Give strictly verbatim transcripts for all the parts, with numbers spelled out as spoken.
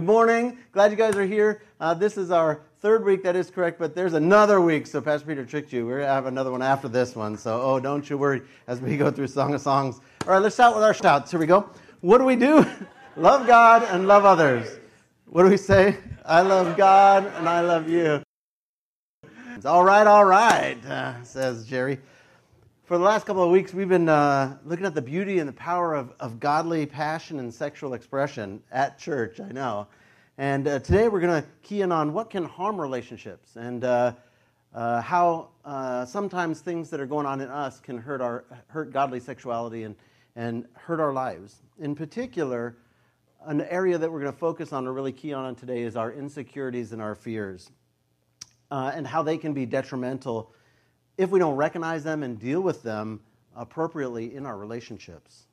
Good morning. Glad you guys are here. Uh, this is our third week. That is correct, but there's another week. So Pastor Peter tricked you. We're going to have another one after this one. So, oh, don't you worry as we go through Song of Songs. All right, let's start with our shouts. Here we go. What do we do? Love God and love others. What do we say? I love God and I love you. It's all right, all right, uh, says Jerry. For the last couple of weeks, we've been uh, looking at the beauty and the power of, of godly passion and sexual expression at church, I know. And uh, today we're going to key in on what can harm relationships and uh, uh, how uh, sometimes things that are going on in us can hurt our hurt godly sexuality and, and hurt our lives. In particular, an area that we're going to focus on or really key on today is our insecurities and our fears uh, and how they can be detrimental if we don't recognize them and deal with them appropriately in our relationships.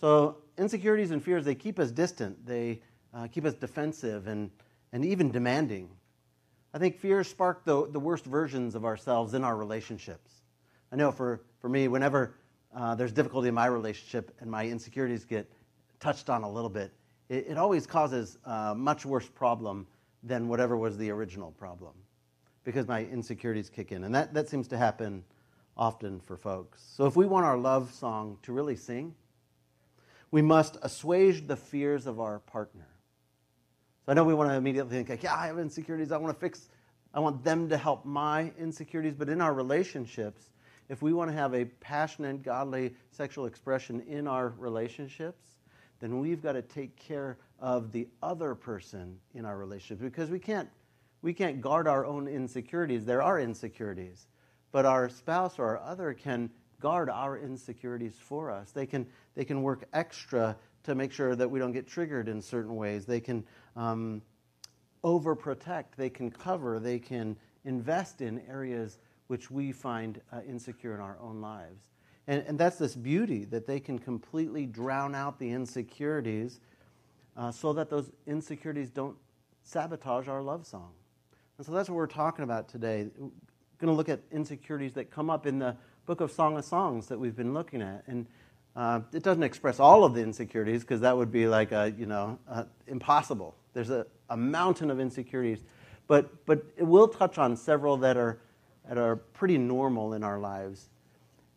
So insecurities and fears, they keep us distant. They uh, keep us defensive and, and even demanding. I think fears spark the, the worst versions of ourselves in our relationships. I know for, for me, whenever uh, there's difficulty in my relationship and my insecurities get touched on a little bit, it, it always causes a much worse problem than whatever was the original problem, because my insecurities kick in. And that, that seems to happen often for folks. So if we want our love song to really sing, we must assuage the fears of our partner. So I know we want to immediately think, like, yeah, I have insecurities. I want to fix, I want them to help my insecurities. But in our relationships, if we want to have a passionate, godly sexual expression in our relationships, then we've got to take care of the other person in our relationships, because we can't We can't guard our own insecurities. There are insecurities, but our spouse or our other can guard our insecurities for us. They can they can work extra to make sure that we don't get triggered in certain ways. They can um, overprotect. They can cover. They can invest in areas which we find uh, insecure in our own lives. And, and that's this beauty, that they can completely drown out the insecurities uh, so that those insecurities don't sabotage our love song. And so that's what we're talking about today. We're going to look at insecurities that come up in the book of Song of Songs that we've been looking at. And uh, it doesn't express all of the insecurities, because that would be like, a, you know, a, impossible. There's a, a mountain of insecurities. But but it will touch on several that are that are pretty normal in our lives.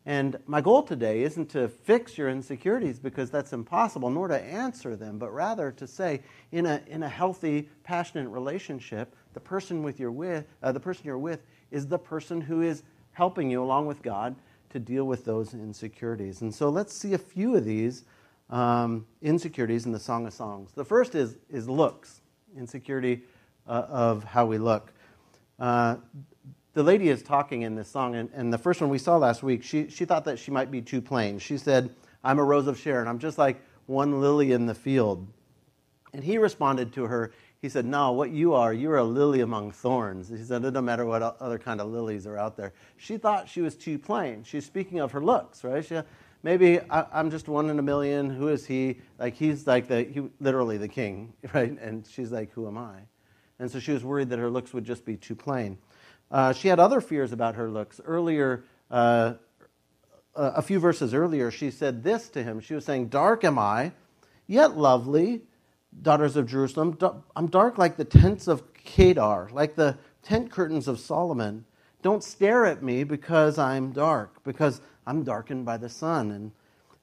And my goal today isn't to fix your insecurities, because that's impossible, nor to answer them, but rather to say, in a in a healthy, passionate relationship, the person with you're with, uh, the person you're with, is the person who is helping you along with God to deal with those insecurities. And so let's see a few of these um, insecurities in the Song of Songs. The first is is looks, insecurity uh, of how we look. Uh, the lady is talking in this song, and, and the first one we saw last week, she she thought that she might be too plain. She said, "I'm a rose of Sharon. I'm just like one lily in the field." And he responded to her. He said, "No, what you are, you're a lily among thorns." He said, "It doesn't matter what other kind of lilies are out there." She thought she was too plain. She's speaking of her looks, right? She, maybe I, I'm just one in a million. Who is he? Like, he's like the he, literally the king, right? And she's like, "Who am I?" And so she was worried that her looks would just be too plain. Uh, she had other fears about her looks. Earlier, uh, a few verses earlier, she said this to him. She was saying, "Dark am I, yet lovely, daughters of Jerusalem. I'm dark like the tents of Kedar, like the tent curtains of Solomon. Don't stare at me because I'm dark, because I'm darkened by the sun." And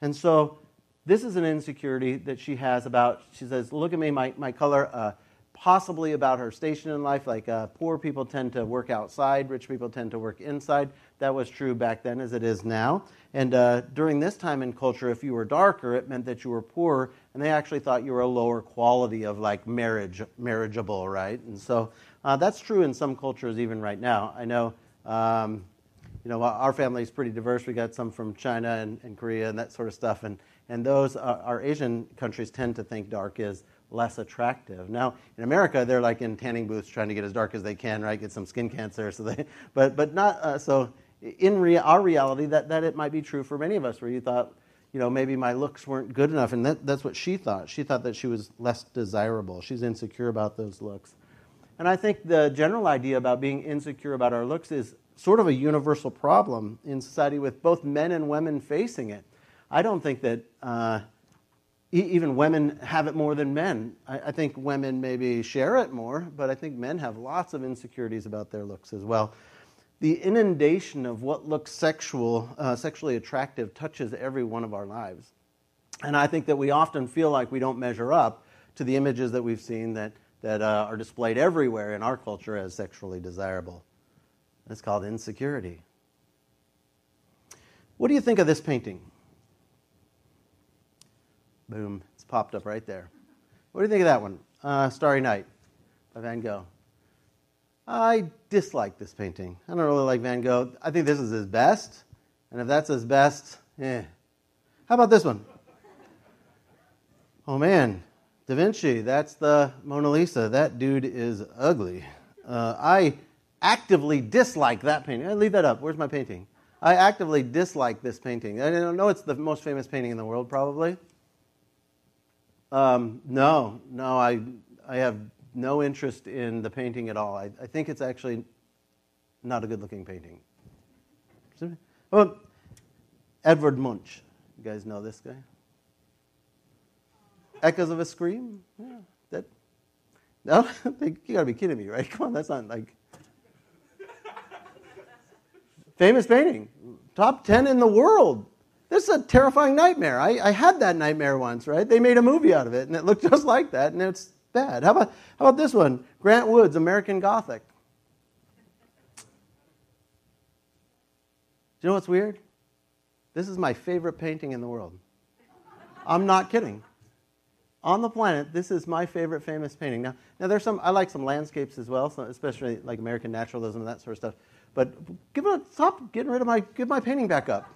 and so this is an insecurity that she has about, she says, look at me, my, my color, uh, possibly about her station in life, like uh, poor people tend to work outside, rich people tend to work inside. That was true back then as it is now. And uh, during this time in culture, if you were darker, it meant that you were poorer, and they actually thought you were a lower quality of like marriage, marriageable, right? And so uh, that's true in some cultures even right now. I know, um, you know, our family is pretty diverse. We got some from China and, and Korea and that sort of stuff, and and those uh, our Asian countries tend to think dark is less attractive. Now, in America, they're like in tanning booths trying to get as dark as they can, right? Get some skin cancer. So they, but but not uh, so. In rea- our reality, that, that it might be true for many of us, where you thought, you know, maybe my looks weren't good enough, and that, that's what she thought. She thought that she was less desirable. She's insecure about those looks. And I think the general idea about being insecure about our looks is sort of a universal problem in society, with both men and women facing it. I don't think that uh, even women have it more than men. I, I think women maybe share it more, but I think men have lots of insecurities about their looks as well. The inundation of what looks sexual, uh, sexually attractive touches every one of our lives. And I think that we often feel like we don't measure up to the images that we've seen that, that uh, are displayed everywhere in our culture as sexually desirable. And it's called insecurity. What do you think of this painting? Boom, it's popped up right there. What do you think of that one? Uh, Starry Night by Van Gogh. I dislike this painting. I don't really like Van Gogh. I think this is his best. And if that's his best, eh. How about this one? Oh man, Da Vinci, that's the Mona Lisa. That dude is ugly. Uh, I actively dislike that painting. I leave that up. Where's my painting? I actively dislike this painting. I don't know, it's the most famous painting in the world, probably. Um, no, no, I I have no interest in the painting at all. I, I think it's actually not a good-looking painting. Well, Edward Munch. You guys know this guy? Echoes of a Scream? Yeah. That, no? You gotta be kidding me, right? Come on, that's not like... Famous painting. Top ten in the world. This is a terrifying nightmare. I, I had that nightmare once, right? They made a movie out of it, and it looked just like that, and it's bad. How about how about this one? Grant Woods, American Gothic. Do you know what's weird? This is my favorite painting in the world. I'm not kidding. On the planet, this is my favorite famous painting. Now, now there's some, I like some landscapes as well, so especially like American naturalism and that sort of stuff. But give it, stop getting rid of my, give my painting back up.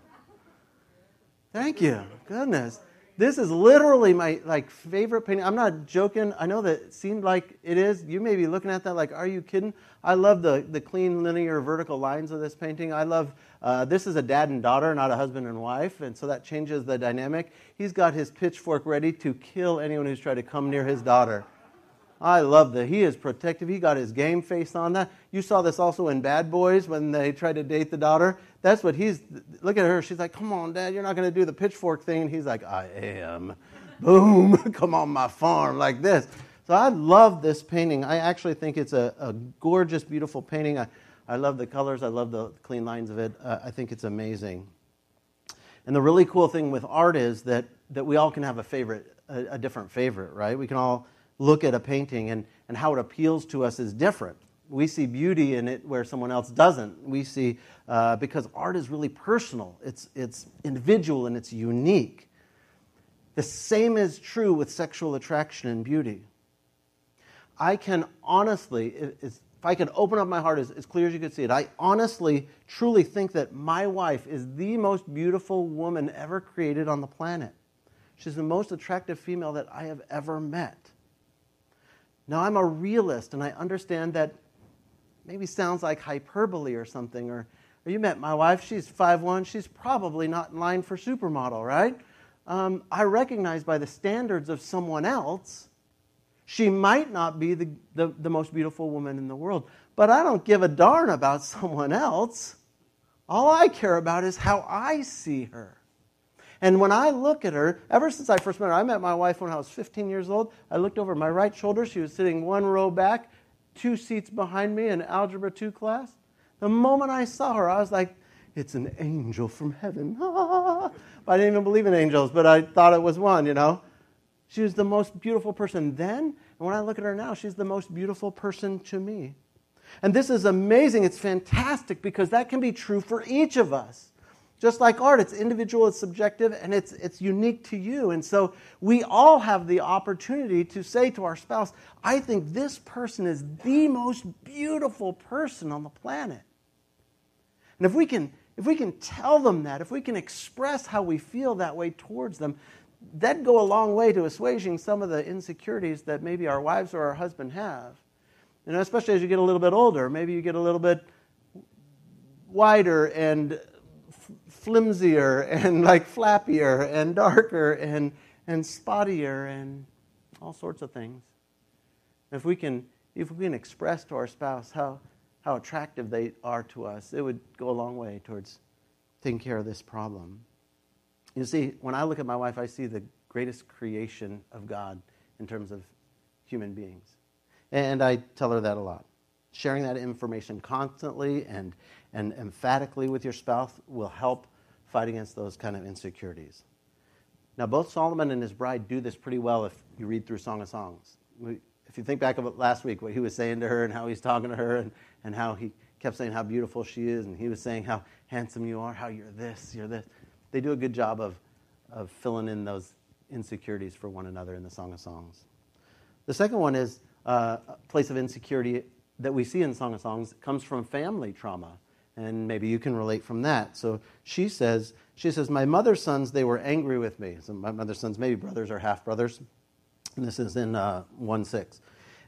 Thank you. Goodness. This is literally my like favorite painting. I'm not joking. I know that it seemed like it is. You may be looking at that like, are you kidding? I love the, the clean, linear, vertical lines of this painting. I love, uh, this is a dad and daughter, not a husband and wife, and so that changes the dynamic. He's got his pitchfork ready to kill anyone who's tried to come near his daughter. I love that. He is protective. He got his game face on that. You saw this also in Bad Boys when they tried to date the daughter. That's what he's, look at her. She's like, come on, Dad, you're not going to do the pitchfork thing. And he's like, I am. Boom, come on my farm, like this. So I love this painting. I actually think it's a, a gorgeous, beautiful painting. I, I love the colors. I love the clean lines of it. Uh, I think it's amazing. And the really cool thing with art is that, that we all can have a favorite, a, a different favorite, right? We can all look at a painting and, and how it appeals to us is different. We see beauty in it where someone else doesn't. We see, uh, because art is really personal. It's, it's individual and it's unique. The same is true with sexual attraction and beauty. I can honestly, if I could open up my heart as, as clear as you could see it, I honestly, truly think that my wife is the most beautiful woman ever created on the planet. She's the most attractive female that I have ever met. Now, I'm a realist, and I understand that maybe sounds like hyperbole or something. Or, or you met my wife. She's five one. She's probably not in line for supermodel, right? Um, I recognize by the standards of someone else, she might not be the, the, the most beautiful woman in the world. But I don't give a darn about someone else. All I care about is how I see her. And when I look at her, ever since I first met her, I met my wife when I was fifteen years old. I looked over my right shoulder. She was sitting one row back, two seats behind me in Algebra two class. The moment I saw her, I was like, it's an angel from heaven. Ah. I didn't even believe in angels, but I thought it was one, you know. She was the most beautiful person then. And when I look at her now, she's the most beautiful person to me. And this is amazing. It's fantastic because that can be true for each of us. Just like art, it's individual, it's subjective, and it's it's unique to you. And so we all have the opportunity to say to our spouse, I think this person is the most beautiful person on the planet. And if we can, if we can tell them that, if we can express how we feel that way towards them, that'd go a long way to assuaging some of the insecurities that maybe our wives or our husband have. You know, especially as you get a little bit older, maybe you get a little bit wider and flimsier and like flappier and darker and and spottier and all sorts of things. If we can if we can express to our spouse how how attractive they are to us, it would go a long way towards taking care of this problem. You see, when I look at my wife, I see the greatest creation of God in terms of human beings. And I tell her that a lot. Sharing that information constantly and, and emphatically with your spouse will help fight against those kind of insecurities. Now, both Solomon and his bride do this pretty well if you read through Song of Songs. If you think back of it last week, what he was saying to her and how he's talking to her and, and how he kept saying how beautiful she is, and he was saying how handsome you are, how you're this, you're this. They do a good job of, of filling in those insecurities for one another in the Song of Songs. The second one is uh, a place of insecurity that we see in Song of Songs comes from family trauma, and maybe you can relate from that. So she says, she says, my mother's sons, they were angry with me. So my mother's sons, maybe brothers or half-brothers, and this is in uh, one six.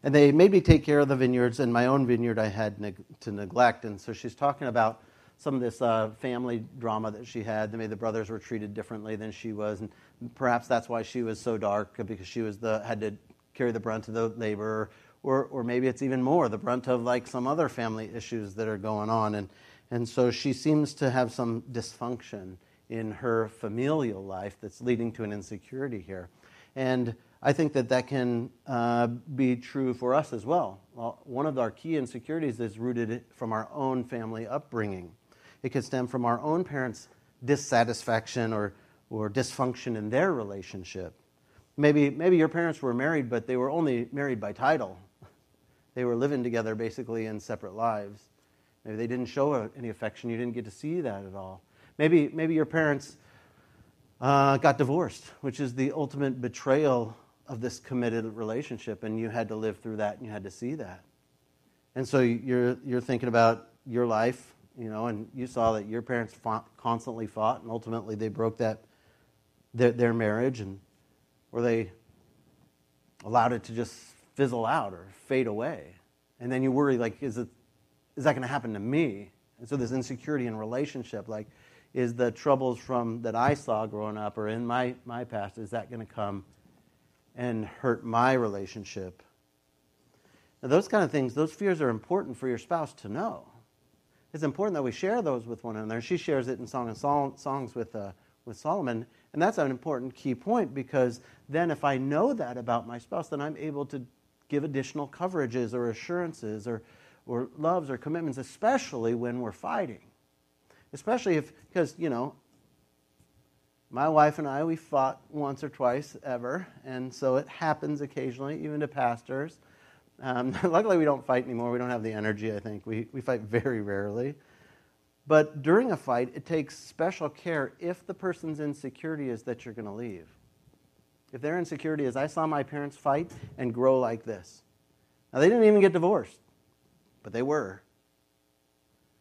And they made me take care of the vineyards, and my own vineyard I had neg- to neglect. And so she's talking about some of this uh, family drama that she had. Maybe the brothers were treated differently than she was, and perhaps that's why she was so dark, because she was the had to carry the brunt of the labor, or or maybe it's even more the brunt of like some other family issues that are going on, and and so she seems to have some dysfunction in her familial life that's leading to an insecurity here, and I think that that can uh, be true for us as well. Well, one of our key insecurities is rooted from our own family upbringing. It could stem from our own parents' dissatisfaction or or dysfunction in their relationship. Maybe maybe your parents were married, but they were only married by title. They were living together basically in separate lives. Maybe they didn't show any affection. You didn't get to see that at all. Maybe maybe your parents uh, got divorced, which is the ultimate betrayal of this committed relationship, and you had to live through that, and you had to see that. And so you're you're thinking about your life, you know, and you saw that your parents fought, constantly fought, and ultimately they broke that their, their marriage, and or they allowed it to just fizzle out or fade away. And then you worry, like, is it is that going to happen to me? And so this insecurity in relationship, like, is the troubles from that I saw growing up or in my my past, is that going to come and hurt my relationship? Now, those kind of things, those fears are important for your spouse to know. It's important that we share those with one another. She shares it in Song of Songs with uh, with Solomon, and that's an important key point, because then if I know that about my spouse, then I'm able to give additional coverages or assurances or, or loves or commitments, especially when we're fighting. Especially if, because, you know, my wife and I, we fought once or twice ever, and so it happens occasionally, even to pastors. Um, luckily, we don't fight anymore. We don't have the energy, I think. We we fight very rarely. But during a fight, it takes special care if the person's insecurity is that you're going to leave. If their insecurity is, I saw my parents fight and grow like this. Now, they didn't even get divorced, but they were.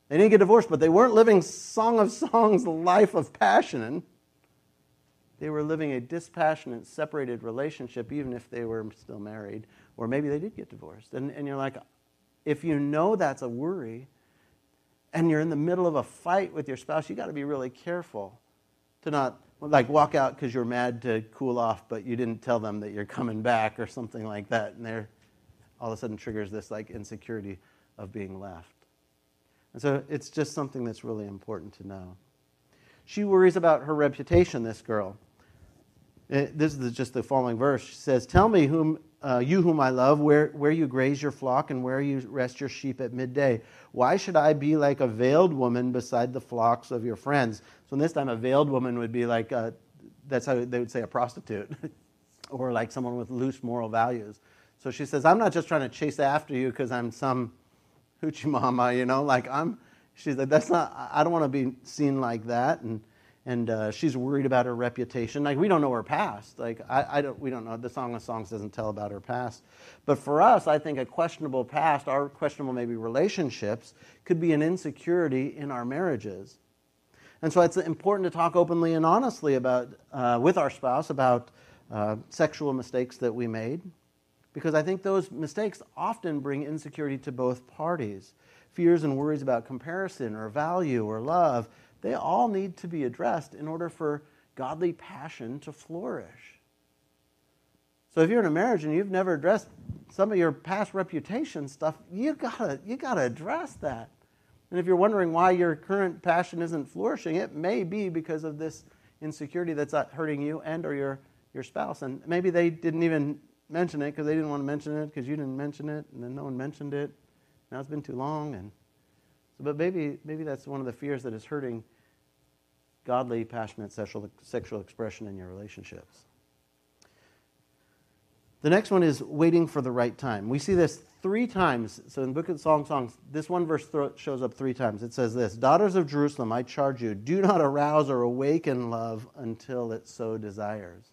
They didn't get divorced, but they weren't living Song of Songs, life of passion. They were living a dispassionate, separated relationship, even if they were still married, or maybe they did get divorced. And, and you're like, if you know that's a worry, and you're in the middle of a fight with your spouse, you got to be really careful to not like walk out because you're mad to cool off, but you didn't tell them that you're coming back or something like that, and they're all of a sudden triggers this like insecurity of being left. And so it's just something that's really important to know. She worries about her reputation, this girl. This is just the following verse. She says, tell me, whom uh, you whom I love, where, where you graze your flock and where you rest your sheep at midday. Why should I be like a veiled woman beside the flocks of your friends? So in this time, a veiled woman would be like, a, that's how they would say a prostitute, or like someone with loose moral values. So she says, I'm not just trying to chase after you because I'm some hoochie mama, you know, like I'm, she's like, that's not, I don't want to be seen like that. And And uh, she's worried about her reputation. Like, we don't know her past. Like, I, I don't. We don't know. The Song of Songs doesn't tell about her past. But for us, I think a questionable past, our questionable maybe relationships, could be an insecurity in our marriages. And so it's important to talk openly and honestly about uh, with our spouse about uh, sexual mistakes that we made, because I think those mistakes often bring insecurity to both parties. Fears and worries about comparison or value or love, they all need to be addressed in order for godly passion to flourish. So if you're in a marriage and you've never addressed some of your past reputation stuff, you gotta you gotta address that. And if you're wondering why your current passion isn't flourishing, it may be because of this insecurity that's hurting you and or your your spouse. And maybe they didn't even mention it because they didn't want to mention it because you didn't mention it, and then no one mentioned it. Now it's been too long. And so, but maybe maybe that's one of the fears that is hurting godly, passionate sexual, sexual expression in your relationships. The next one is waiting for the right time. We see this three times. So in the book of Song of Songs, this one verse th- shows up three times. It says this, "Daughters of Jerusalem, I charge you, do not arouse or awaken love until it so desires."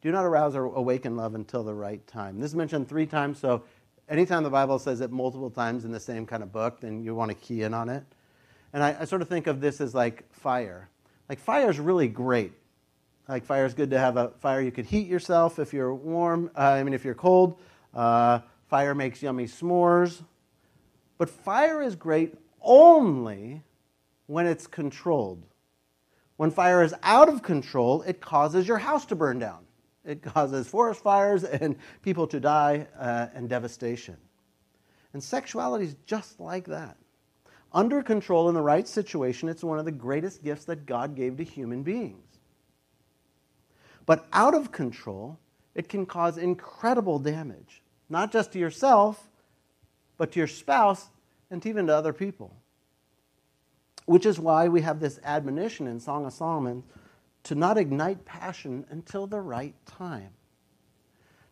Do not arouse or awaken love until the right time. This is mentioned three times, so anytime the Bible says it multiple times in the same kind of book, then you want to key in on it. And I, I sort of think of this as like fire. Like fire is really great. Like fire is good to have a fire. You could heat yourself if you're warm. Uh, I mean, if you're cold, uh, fire makes yummy s'mores. But fire is great only when it's controlled. When fire is out of control, it causes your house to burn down. It causes forest fires and people to die uh, and devastation. And sexuality is just like that. Under control in the right situation, it's one of the greatest gifts that God gave to human beings. But out of control, it can cause incredible damage, not just to yourself, but to your spouse and even to other people. Which is why we have this admonition in Song of Solomon to not ignite passion until the right time.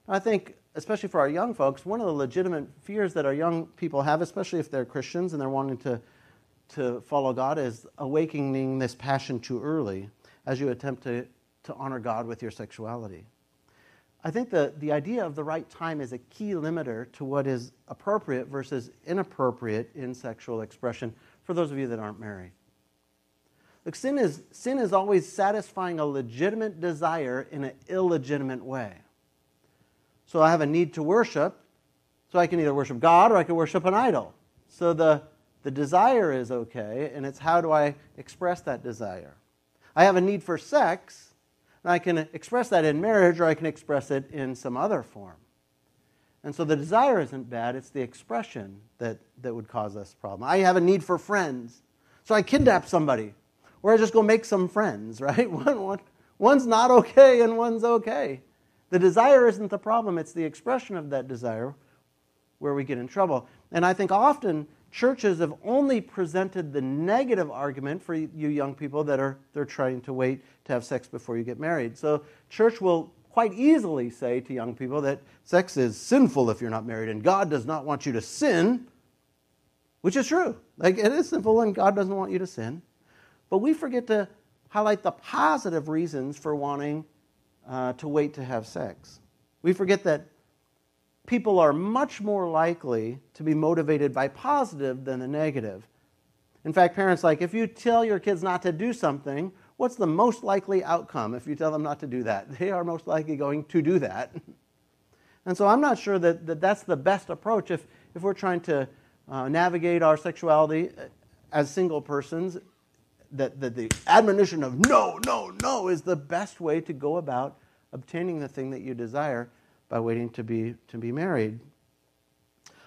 Now, I think, especially for our young folks, one of the legitimate fears that our young people have, especially if they're Christians and they're wanting to, to follow God, is awakening this passion too early as you attempt to to honor God with your sexuality. I think the, the idea of the right time is a key limiter to what is appropriate versus inappropriate in sexual expression for those of you that aren't married. Look, sin is, sin is always satisfying a legitimate desire in an illegitimate way. So I have a need to worship, so I can either worship God or I can worship an idol. So the, the desire is okay, and it's how do I express that desire. I have a need for sex, I can express that in marriage, or I can express it in some other form. And so the desire isn't bad, it's the expression that, that would cause us problem. I have a need for friends, so I kidnap somebody, or I just go make some friends, right? One, one, one's not okay and one's okay. The desire isn't the problem, it's the expression of that desire where we get in trouble. And I think often churches have only presented the negative argument for you young people that are they're trying to wait to have sex before you get married. So church will quite easily say to young people that sex is sinful if you're not married, and God does not want you to sin, which is true. Like, it is sinful, and God doesn't want you to sin. But we forget to highlight the positive reasons for wanting uh, to wait to have sex. We forget that people are much more likely to be motivated by positive than the negative. In fact, parents, like, if you tell your kids not to do something, what's the most likely outcome if you tell them not to do that? They are most likely going to do that. And so I'm not sure that, that that's the best approach if, if we're trying to uh, navigate our sexuality as single persons, that, that the admonition of no, no, no is the best way to go about obtaining the thing that you desire by waiting to be to be married.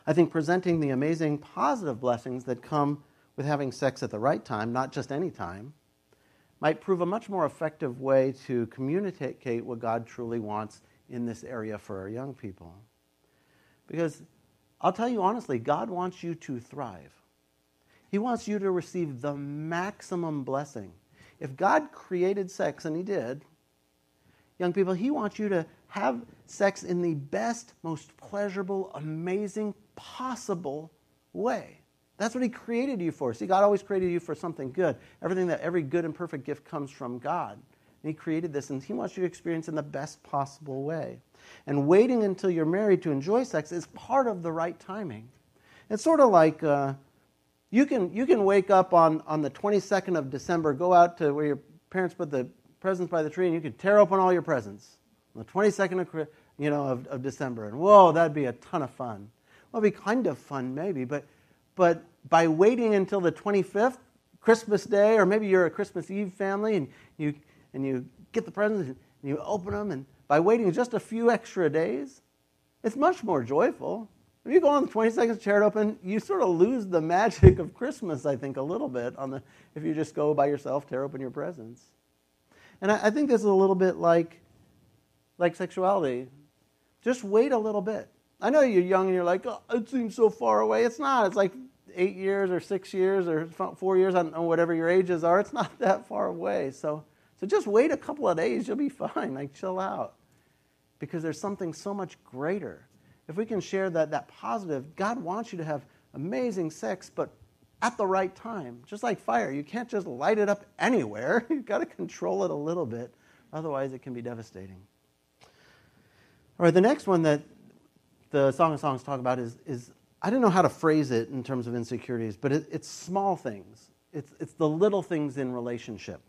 I think presenting the amazing positive blessings that come with having sex at the right time, not just any time, might prove a much more effective way to communicate what God truly wants in this area for our young people. Because I'll tell you honestly, God wants you to thrive. He wants you to receive the maximum blessing. If God created sex, and He did, young people, He wants you to have sex in the best, most pleasurable, amazing, possible way. That's what He created you for. See, God always created you for something good. Everything that every good and perfect gift comes from God. And He created this, and He wants you to experience in the best possible way. And waiting until you're married to enjoy sex is part of the right timing. It's sort of like uh, you can you can wake up on, on the twenty-second of December, go out to where your parents put the presents by the tree, and you can tear open all your presents. The twenty-second of, you know, of, of December, and whoa, that'd be a ton of fun. Well, it'd be kind of fun maybe, but but by waiting until the twenty-fifth, Christmas Day, or maybe you're a Christmas Eve family, and you and you get the presents and you open them, and by waiting just a few extra days, it's much more joyful. If you go on the twenty-second, tear it open, you sort of lose the magic of Christmas, I think, a little bit on the if you just go by yourself, tear open your presents. And I, I think this is a little bit like like sexuality, just wait a little bit. I know you're young and you're like, oh, it seems so far away. It's not. It's like eight years or six years or four years on whatever your ages are. It's not that far away. So, so just wait a couple of days. You'll be fine. Like, chill out. Because there's something so much greater. If we can share that, that positive, God wants you to have amazing sex, but at the right time. Just like fire. You can't just light it up anywhere. You've got to control it a little bit. Otherwise, it can be devastating. All right, the next one that the Song of Songs talk about is, is I don't know how to phrase it in terms of insecurities, but it, it's small things. It's, it's the little things in relationship.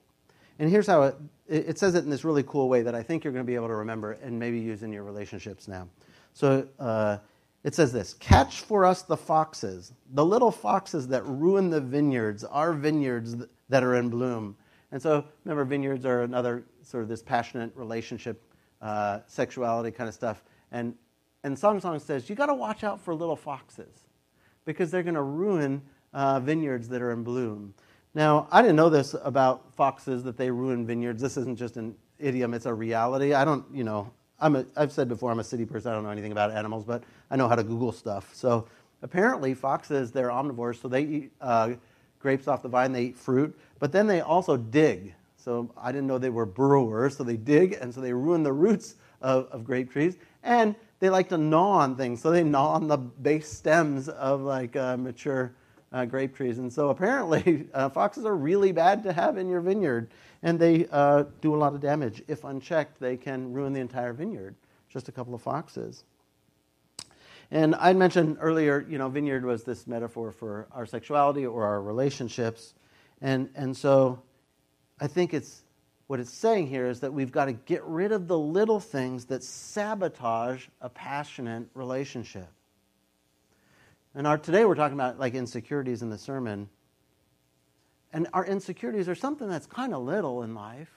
And here's how it, it says it in this really cool way that I think you're going to be able to remember and maybe use in your relationships now. So uh, it says this, catch for us the foxes, the little foxes that ruin the vineyards, our vineyards that are in bloom. And so remember, vineyards are another sort of this passionate relationship, uh, sexuality kind of stuff. And And Song of Songs says, you got to watch out for little foxes because they're going to ruin uh, vineyards that are in bloom. Now, I didn't know this about foxes, that they ruin vineyards. This isn't just an idiom, it's a reality. I don't, you know, I'm a, I've said before I'm a city person. I don't know anything about animals, but I know how to Google stuff. So apparently foxes, they're omnivores, so they eat uh, grapes off the vine, they eat fruit, but then they also dig. So I didn't know they were burrowers, so they dig, and so they ruin the roots of, of grape trees. And they like to gnaw on things, so they gnaw on the base stems of like uh, mature uh, grape trees. And so apparently uh, foxes are really bad to have in your vineyard, and they uh, do a lot of damage. If unchecked, they can ruin the entire vineyard, just a couple of foxes. And I mentioned earlier, you know, vineyard was this metaphor for our sexuality or our relationships. And, and so I think it's, what it's saying here is that we've got to get rid of the little things that sabotage a passionate relationship. And our, today we're talking about like insecurities in the sermon. And our insecurities are something that's kind of little in life,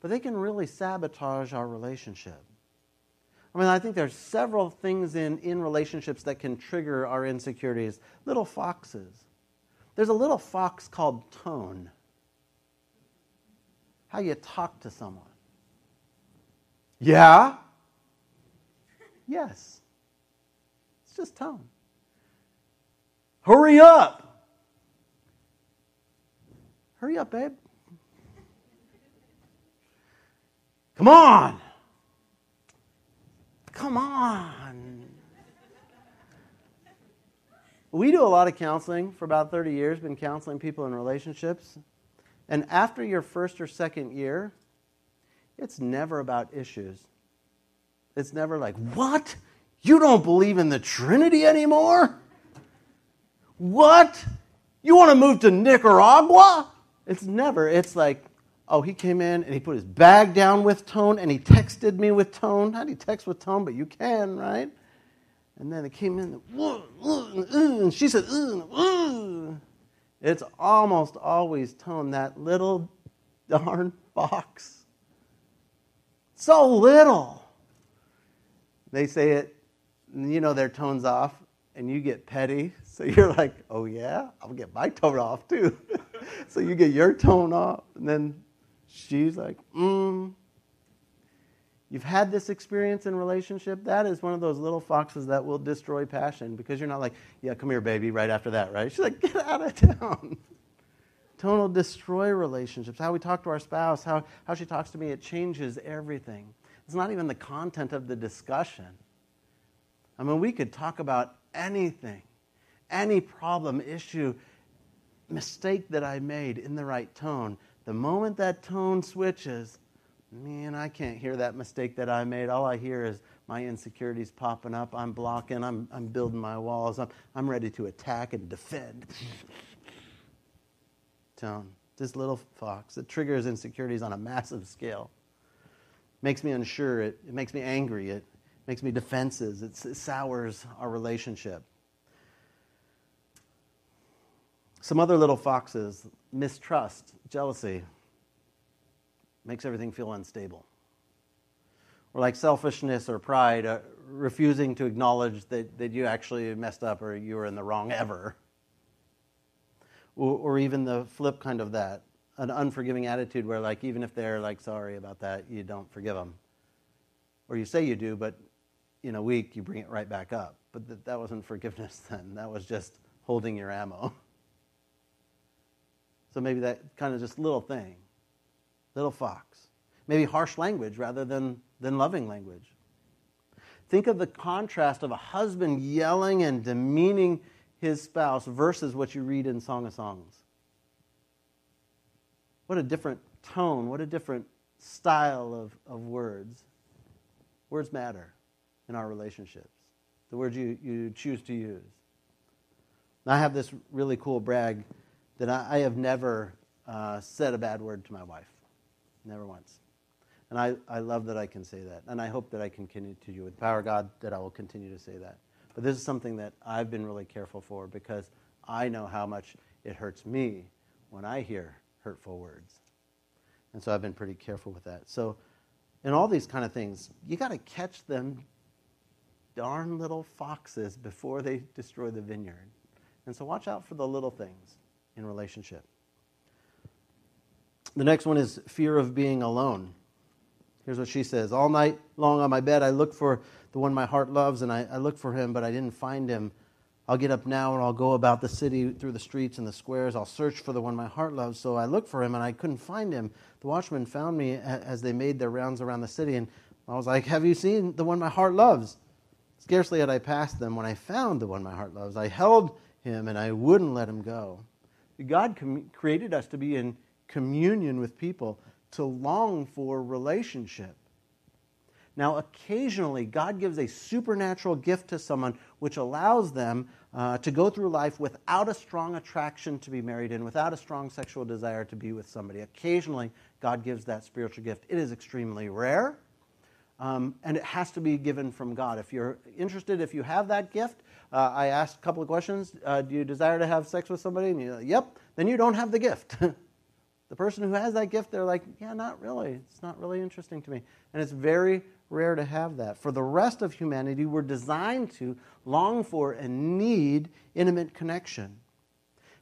but they can really sabotage our relationship. I mean, I think there's several things in, in relationships that can trigger our insecurities. Little foxes. There's a little fox called tone. How you talk to someone. Yeah? Yes. It's just tone. Hurry up! Hurry up, babe. Come on! Come on! We do a lot of counseling for about thirty years, been counseling people in relationships. And after your first or second year, it's never about issues. It's never like, what? You don't believe in the Trinity anymore? What? You want to move to Nicaragua? It's never. It's like, oh, he came in and he put his bag down with tone and he texted me with tone. How do you text with tone? But you can, right? And then it came in and she said, ooh. It's almost always tone, that little darn box. So little. They say it, you know their tone's off, and you get petty. So you're like, oh yeah, I'll get my tone off too. So you get your tone off, and then she's like, mm. You've had this experience in relationship. That is one of those little foxes that will destroy passion because you're not like, yeah, come here, baby, right after that, right? She's like, get out of town. Tone will destroy relationships. How we talk to our spouse, how, how she talks to me, it changes everything. It's not even the content of the discussion. I mean, we could talk about anything, any problem, issue, mistake that I made in the right tone. The moment that tone switches, man, I can't hear that mistake that I made. All I hear is my insecurities popping up. I'm blocking. I'm I'm building my walls. I'm, I'm ready to attack and defend. Tone. This little fox. It triggers insecurities on a massive scale. Makes me unsure. It, it makes me angry. It makes me defensive. It, it sours our relationship. Some other little foxes. Mistrust. Jealousy. Makes everything feel unstable. Or like selfishness or pride, uh, refusing to acknowledge that, that you actually messed up or you were in the wrong ever. Or, or even the flip kind of that, an unforgiving attitude where like even if they're like sorry about that, you don't forgive them. or you say you do, but in a week you bring it right back up. But th that wasn't forgiveness then. That was just holding your ammo. So maybe that kind of just little thing, little fox. Maybe harsh language rather than, than loving language. Think of the contrast of a husband yelling and demeaning his spouse versus what you read in Song of Songs. What a different tone, what a different style of, of words. Words matter in our relationships, the words you, you choose to use. And I have this really cool brag that I, I have never uh, said a bad word to my wife, never once. And I, I love that I can say that, and I hope that I can continue with the power of God that I will continue to say that. But this is something that I've been really careful for because I know how much it hurts me when I hear hurtful words. And so I've been pretty careful with that. So in all these kind of things, you got to catch them darn little foxes before they destroy the vineyard. And so watch out for the little things in relationship. The next one is fear of being alone. Here's what she says. All night long on my bed, I look for the one my heart loves, and I, I look for him, but I didn't find him. I'll get up now, and I'll go about the city through the streets and the squares. I'll search for the one my heart loves. So I looked for him, and I couldn't find him. The watchmen found me as they made their rounds around the city, and I was like, have you seen the one my heart loves? Scarcely had I passed them when I found the one my heart loves. I held him, and I wouldn't let him go. God created us to be in communion with people, to long for relationship. Now, occasionally, God gives a supernatural gift to someone which allows them uh, to go through life without a strong attraction to be married and without a strong sexual desire to be with somebody. Occasionally, God gives that spiritual gift. It is extremely rare, um, and it has to be given from God. If you're interested, if you have that gift, uh, I asked a couple of questions. Uh, do you desire to have sex with somebody? And you're like, yep, then you don't have the gift. The person who has that gift, they're like, yeah, not really. It's not really interesting to me. And it's very rare to have that. For the rest of humanity, we're designed to long for and need intimate connection.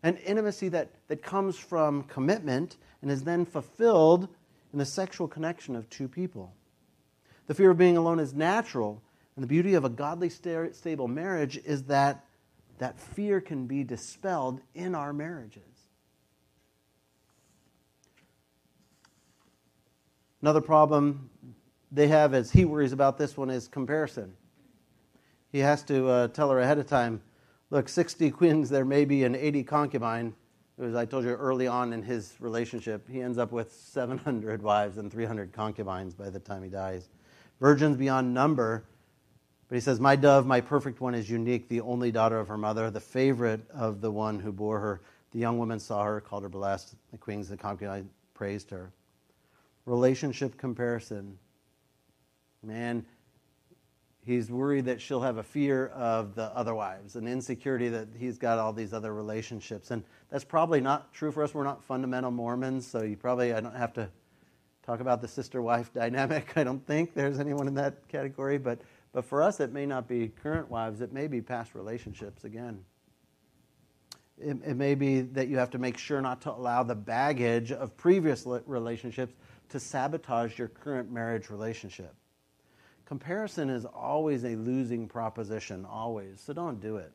An intimacy that, that comes from commitment and is then fulfilled in the sexual connection of two people. The fear of being alone is natural, and the beauty of a godly, stable marriage is that that fear can be dispelled in our marriages. Another problem they have, as he worries about this one, is comparison. He has to uh, tell her ahead of time, look, sixty queens there may be an eighty concubine. As I told you early on in his relationship, he ends up with seven hundred wives and three hundred concubines by the time he dies. Virgins beyond number. But he says, my dove, my perfect one, is unique, the only daughter of her mother, the favorite of the one who bore her. The young woman saw her, called her blessed. The queens and the concubines praised her. Relationship comparison. Man, he's worried that she'll have a fear of the other wives, an insecurity that he's got all these other relationships. And that's probably not true for us. We're not fundamental Mormons, so you probably, I don't have to talk about the sister-wife dynamic. I don't think there's anyone in that category. But, but for us, it may not be current wives. It may be past relationships again. It, it may be that you have to make sure not to allow the baggage of previous relationships to sabotage your current marriage relationship. Comparison is always a losing proposition, always, so don't do it.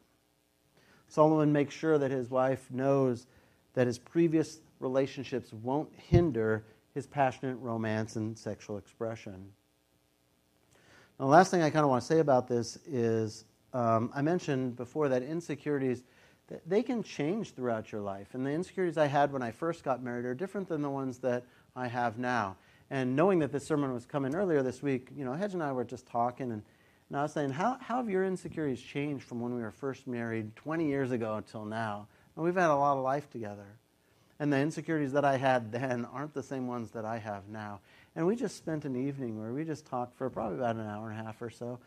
Solomon makes sure that his wife knows that his previous relationships won't hinder his passionate romance and sexual expression. Now, the last thing I kind of want to say about this is, um, I mentioned before that insecurities, they can change throughout your life. And the insecurities I had when I first got married are different than the ones that I have now. And knowing that this sermon was coming earlier this week, you know, Hedge and I were just talking, and, and I was saying, how, how have your insecurities changed from when we were first married twenty years ago until now? And we've had a lot of life together. And the insecurities that I had then aren't the same ones that I have now. And we just spent an evening where we just talked for probably about an hour and a half or so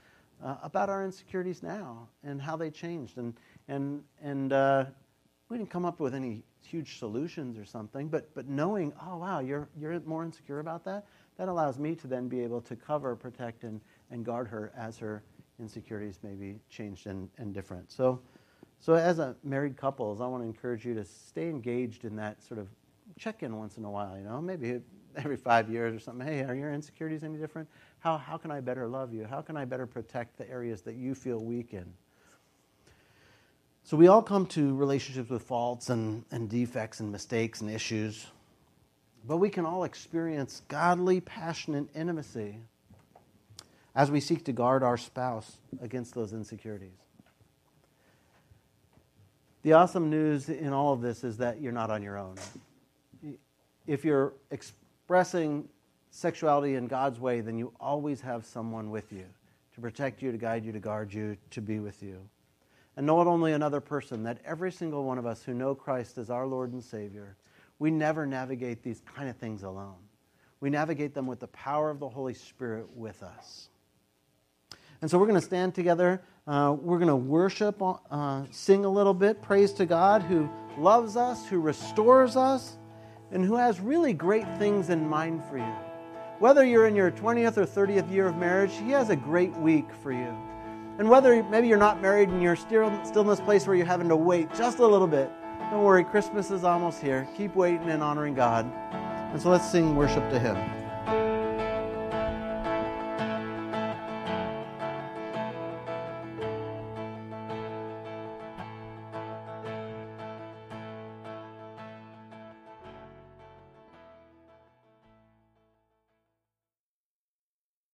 uh, about our insecurities now and how they changed. And and and uh, we didn't come up with any huge solutions or something, but but knowing, oh wow, you're you're more insecure about that, that allows me to then be able to cover, protect, and and guard her as her insecurities may be changed and, and different. So so as a married couples, I want to encourage you to stay engaged in that sort of check-in once in a while, you know, maybe every five years or something, hey, are your insecurities any different? How, how can I better love you? How can I better protect the areas that you feel weak in? So we all come to relationships with faults and, and defects and mistakes and issues, but we can all experience godly, passionate intimacy as we seek to guard our spouse against those insecurities. The awesome news in all of this is that you're not on your own. If you're expressing sexuality in God's way, then you always have someone with you to protect you, to guide you, to guard you, to be with you. And not only another person, that every single one of us who know Christ as our Lord and Savior, we never navigate these kind of things alone. We navigate them with the power of the Holy Spirit with us. And so we're going to stand together. Uh, we're going to worship, uh, sing a little bit, praise to God who loves us, who restores us, and who has really great things in mind for you. Whether you're in your twentieth or thirtieth year of marriage, He has a great week for you. And whether maybe you're not married and you're still, still in this place where you're having to wait just a little bit, don't worry, Christmas is almost here. Keep waiting and honoring God. And so let's sing worship to Him.